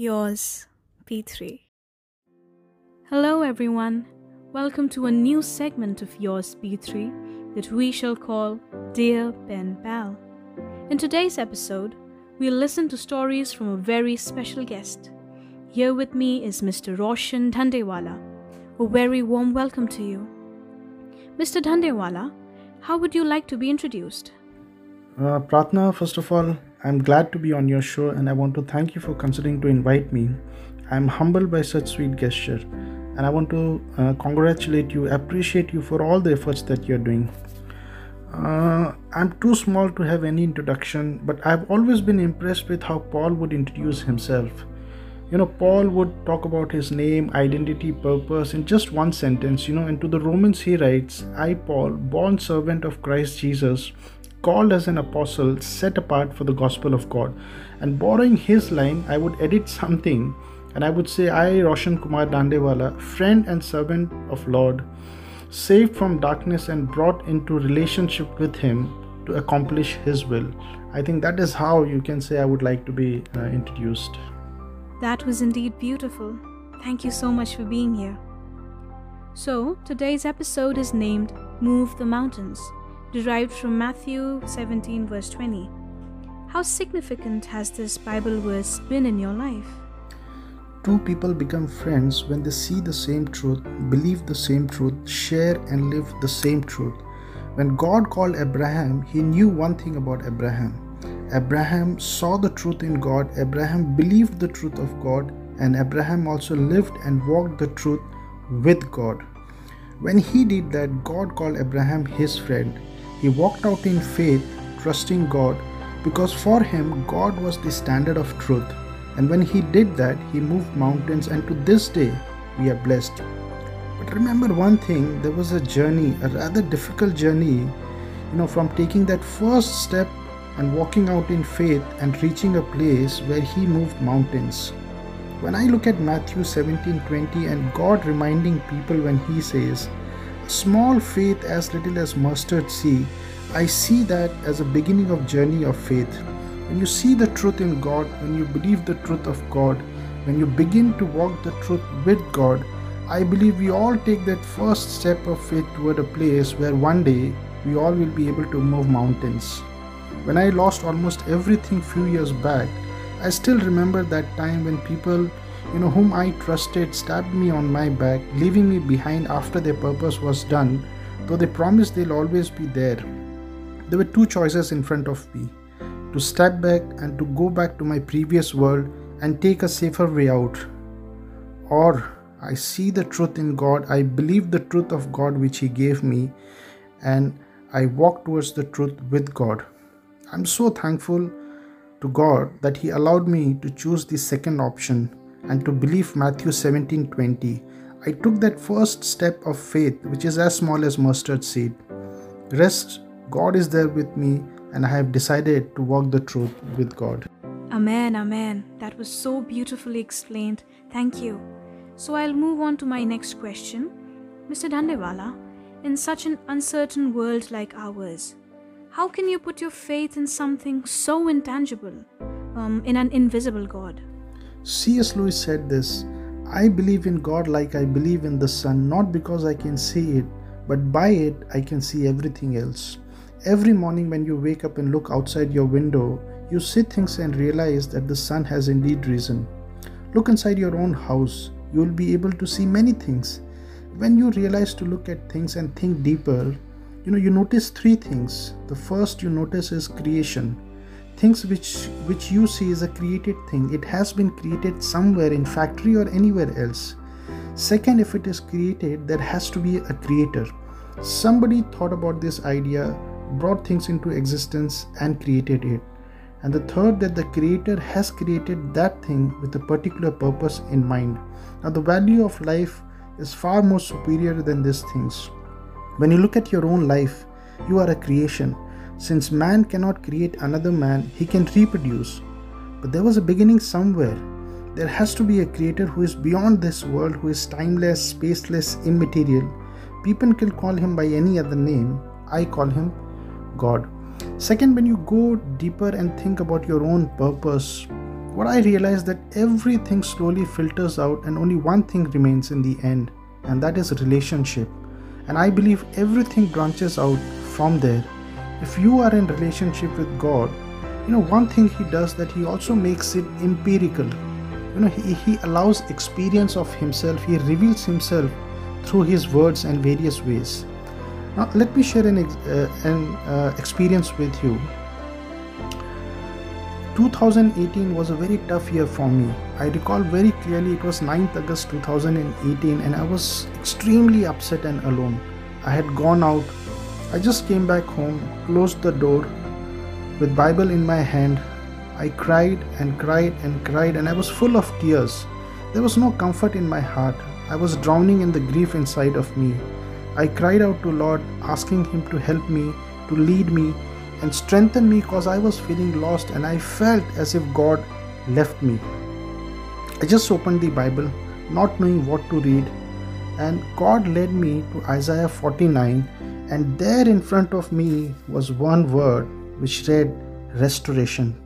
Yours, P3. Hello everyone, welcome to a new segment of Yours, P3 that we shall call Dear Pen Pal. In today's episode, we'll listen to stories from a very special guest. Here with me is Mr. Roshan Dandewala. A very warm welcome to you. Mr. Dandewala, how would you like to be introduced? Pratna, first of all, I'm glad to be on your show and I want to thank you for considering to invite me. I'm humbled by such sweet gesture and I want to congratulate you, appreciate you for all the efforts that you're doing. I'm too small to have any introduction, but I've always been impressed with how Paul would introduce himself. You know, Paul would talk about his name, identity, purpose in just one sentence, and to the Romans he writes, I, Paul, born servant of Christ Jesus, called as an apostle, set apart for the gospel of God. And borrowing his line, I would edit something and I would say, I, Roshan Kumar Dandewala, friend and servant of Lord, saved from darkness and brought into relationship with him to accomplish his will. I think that is how you can say I would like to be introduced. That was indeed beautiful. Thank you so much for being here. So, today's episode is named Move the Mountains, derived from Matthew 17 verse 20. How significant has this Bible verse been in your life? Two people become friends when they see the same truth, believe the same truth, share and live the same truth. When God called Abraham, he knew one thing about Abraham. Abraham saw the truth in God, Abraham believed the truth of God, and Abraham also lived and walked the truth with God. When he did that, God called Abraham his friend. He walked out in faith, trusting God, because for him, God was the standard of truth. And when he did that, he moved mountains, and to this day, we are blessed. But remember one thing, there was a journey, a rather difficult journey, from taking that first step and walking out in faith and reaching a place where he moved mountains. When I look at Matthew 17:20 and God reminding people when he says, small faith as little as mustard seed, I see that as a beginning of journey of faith. When you see the truth in God, when you believe the truth of God, when you begin to walk the truth with God, I believe we all take that first step of faith toward a place where one day we all will be able to move mountains. When I lost almost everything few years back, I still remember that time when people, whom I trusted stabbed me on my back, leaving me behind after their purpose was done, though they promised they'll always be there. There were two choices in front of me, to step back and to go back to my previous world and take a safer way out. Or I see the truth in God, I believe the truth of God which He gave me, and I walk towards the truth with God. I'm so thankful to God that He allowed me to choose the second option and to believe Matthew 17:20. I took that first step of faith, which is as small as mustard seed. Rest, God is there with me, and I have decided to walk the truth with God. Amen, amen. That was so beautifully explained. Thank you. So I'll move on to my next question. Mr. Dandewala, in such an uncertain world like ours, how can you put your faith in something so intangible, in an invisible God? C.S. Lewis said this, I believe in God like I believe in the sun, not because I can see it, but by it I can see everything else. Every morning when you wake up and look outside your window, you see things and realize that the sun has indeed risen. Look inside your own house, you will be able to see many things. When you realize to look at things and think deeper, you notice three things. The first you notice is creation. Things which you see is a created thing. It has been created somewhere in factory or anywhere else. Second, if it is created, there has to be a creator. Somebody thought about this idea, brought things into existence and created it. And the third, that the creator has created that thing with a particular purpose in mind. Now the value of life is far more superior than these things. When you look at your own life, you are a creation. Since man cannot create another man, he can reproduce. But there was a beginning somewhere. There has to be a creator who is beyond this world, who is timeless, spaceless, immaterial. People can call him by any other name. I call him God. Second, when you go deeper and think about your own purpose, what I realized that everything slowly filters out and only one thing remains in the end, and that is relationship. And I believe everything branches out from there. If you are in relationship with God, one thing He does that He also makes it empirical. He allows experience of Himself. He reveals Himself through His words and various ways. Now let me share an experience with you. 2018 was a very tough year for me. I recall very clearly it was 9th August 2018 and I was extremely upset and alone. I had gone out. I just came back home, closed the door with Bible in my hand. I cried and cried and cried and I was full of tears. There was no comfort in my heart. I was drowning in the grief inside of me. I cried out to Lord, asking Him to help me, to lead me, and strengthen me, because I was feeling lost and I felt as if God left me. I just opened the Bible, not knowing what to read, and God led me to Isaiah 49, and there in front of me was one word which read restoration.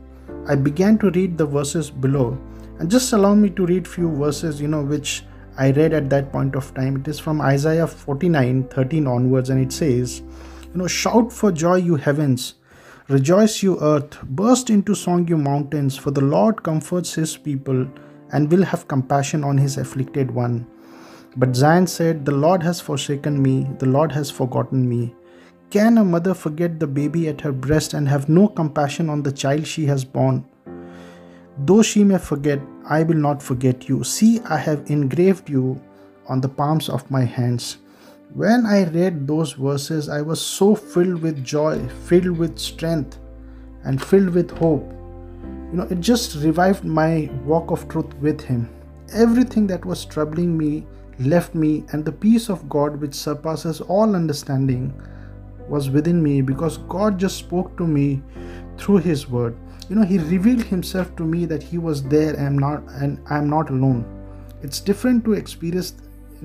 I began to read the verses below, and just allow me to read few verses which I read at that point of time. It is from Isaiah 49:13 onwards, and it says, shout for joy, you heavens. Rejoice, you earth. Burst into song, you mountains. For the Lord comforts His people and will have compassion on His afflicted one. But Zion said, the Lord has forsaken me. The Lord has forgotten me. Can a mother forget the baby at her breast and have no compassion on the child she has born? Though she may forget, I will not forget you. See, I have engraved you on the palms of my hands. When I read those verses, I was so filled with joy, filled with strength, and filled with hope. It just revived my walk of truth with Him. Everything that was troubling me left me, and the peace of God, which surpasses all understanding, was within me, because God just spoke to me through His word. He revealed Himself to me, that He was there and I am not alone. It's different to experience.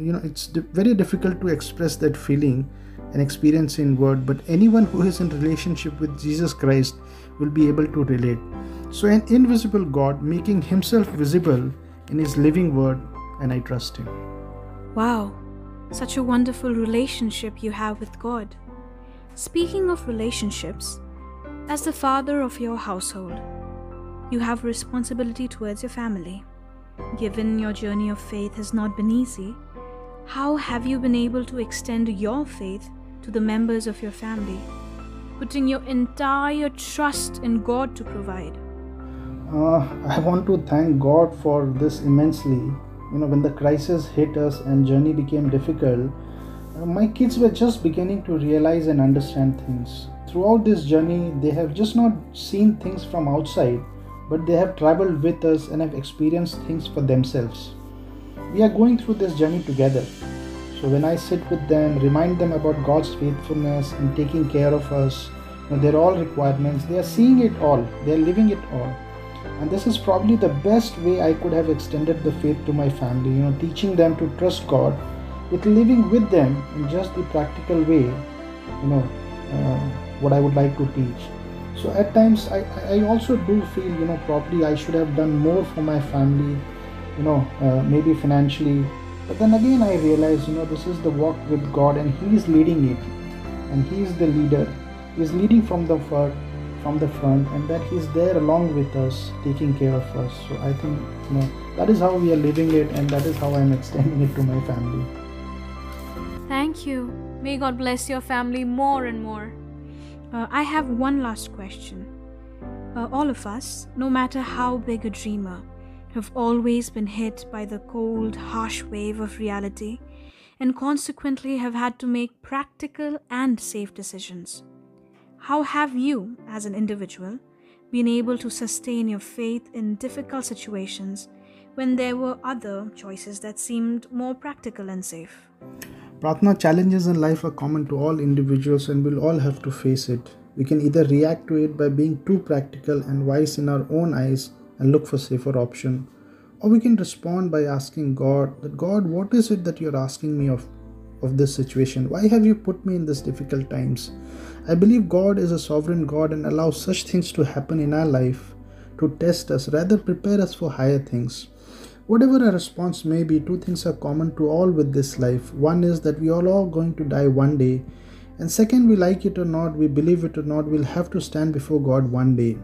It's very difficult to express that feeling and experience in word, but anyone who is in relationship with Jesus Christ will be able to relate. So an invisible God making Himself visible in His living word, and I trust Him. Wow, such a wonderful relationship you have with God. Speaking of relationships, as the father of your household, you have responsibility towards your family. Given your journey of faith has not been easy, how have you been able to extend your faith to the members of your family, putting your entire trust in God to provide? I want to thank God for this immensely. When the crisis hit us and journey became difficult, my kids were just beginning to realize and understand things. Throughout this journey, they have just not seen things from outside, but they have traveled with us and have experienced things for themselves. We are going through this journey together. So when I sit with them, remind them about God's faithfulness in taking care of us, they're all requirements, they are seeing it all, they are living it all. And this is probably the best way I could have extended the faith to my family, teaching them to trust God with living with them in just the practical way, what I would like to teach. So at times I also do feel, probably I should have done more for my family, maybe financially, but then again I realize, this is the walk with God, and He is leading it, and He is the leader. He is leading from the front, and that He is there along with us, taking care of us. So I think that is how we are living it, and that is how I am extending it to my family. Thank you. May God bless your family more and more. I have one last question. All of us, no matter how big a dreamer, have always been hit by the cold, harsh wave of reality, and consequently have had to make practical and safe decisions. How have you, as an individual, been able to sustain your faith in difficult situations when there were other choices that seemed more practical and safe? Pratna, challenges in life are common to all individuals, and we'll all have to face it. We can either react to it by being too practical and wise in our own eyes and look for safer option, or we can respond by asking God that, God, what is it that you're asking me of this situation? Why have you put me in this difficult times? I believe God is a sovereign God and allows such things to happen in our life to test us, rather prepare us for higher things. Whatever our response may be, two things are common to all with this life. One is that we all are going to die one day. And second, we like it or not, we believe it or not, we'll have to stand before God one day.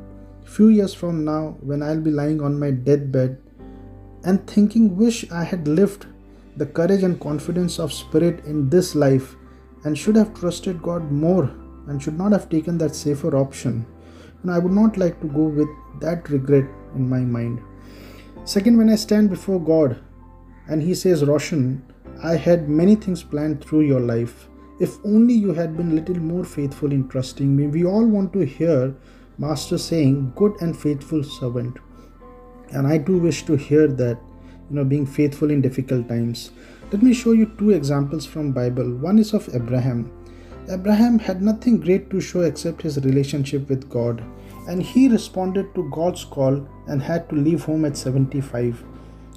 Few years from now, when I'll be lying on my deathbed and thinking, wish I had lived the courage and confidence of spirit in this life and should have trusted God more and should not have taken that safer option. And I would not like to go with that regret in my mind. Second, when I stand before God and He says, Roshan, I had many things planned through your life. If only you had been little more faithful in trusting me. We all want to hear Master saying, good and faithful servant. And I do wish to hear that, being faithful in difficult times. Let me show you two examples from Bible. One is of Abraham. Abraham had nothing great to show except his relationship with God. And he responded to God's call and had to leave home at 75.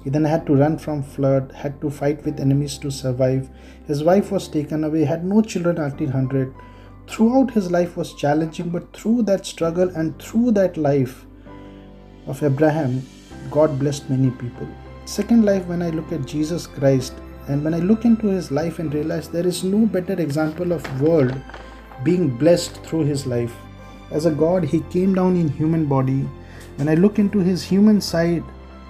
He then had to run from flood, had to fight with enemies to survive. His wife was taken away, had no children until 100. Throughout his life was challenging, but through that struggle and through that life of Abraham, God blessed many people. Second life, when I look at Jesus Christ and when I look into his life and realize there is no better example of world being blessed through his life. As a God, he came down in human body. When I look into his human side,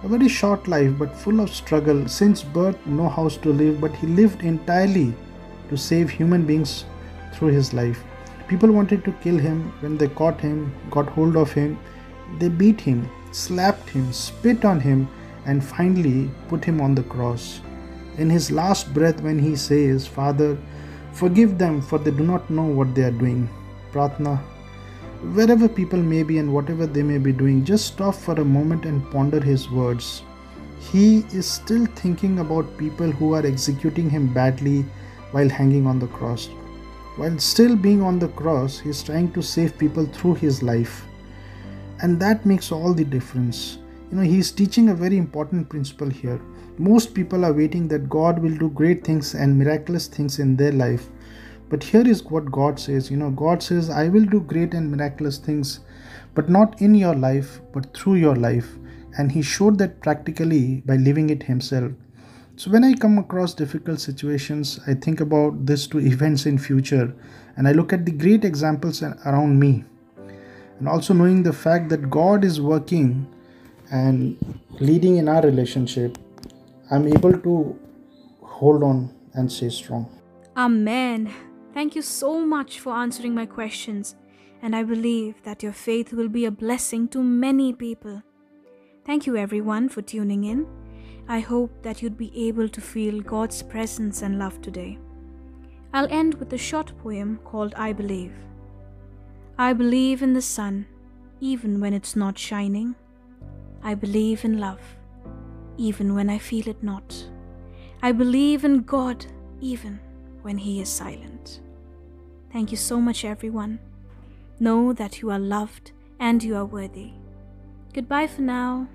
a very short life but full of struggle, since birth no house to live, but he lived entirely to save human beings through his life. People wanted to kill him. When they caught him, got hold of him, they beat him, slapped him, spit on him, and finally put him on the cross. In his last breath, when he says, Father, forgive them, for they do not know what they are doing. Pratna. Wherever people may be and whatever they may be doing, just stop for a moment and ponder his words. He is still thinking about people who are executing him badly while hanging on the cross. While still being on the cross, he is trying to save people through his life. And that makes all the difference. He is teaching a very important principle here. Most people are waiting that God will do great things and miraculous things in their life. But here is what God says. God says, I will do great and miraculous things, but not in your life, but through your life. And he showed that practically by living it himself. So when I come across difficult situations, I think about these two events in future. And I look at the great examples around me. And also knowing the fact that God is working and leading in our relationship, I'm able to hold on and stay strong. Amen. Thank you so much for answering my questions, and I believe that your faith will be a blessing to many people. Thank you everyone for tuning in. I hope that you'd be able to feel God's presence and love today. I'll end with a short poem called I Believe. I believe in the sun, even when it's not shining. I believe in love, even when I feel it not. I believe in God, even when he is silent. Thank you so much everyone. Know that you are loved and you are worthy. Goodbye for now.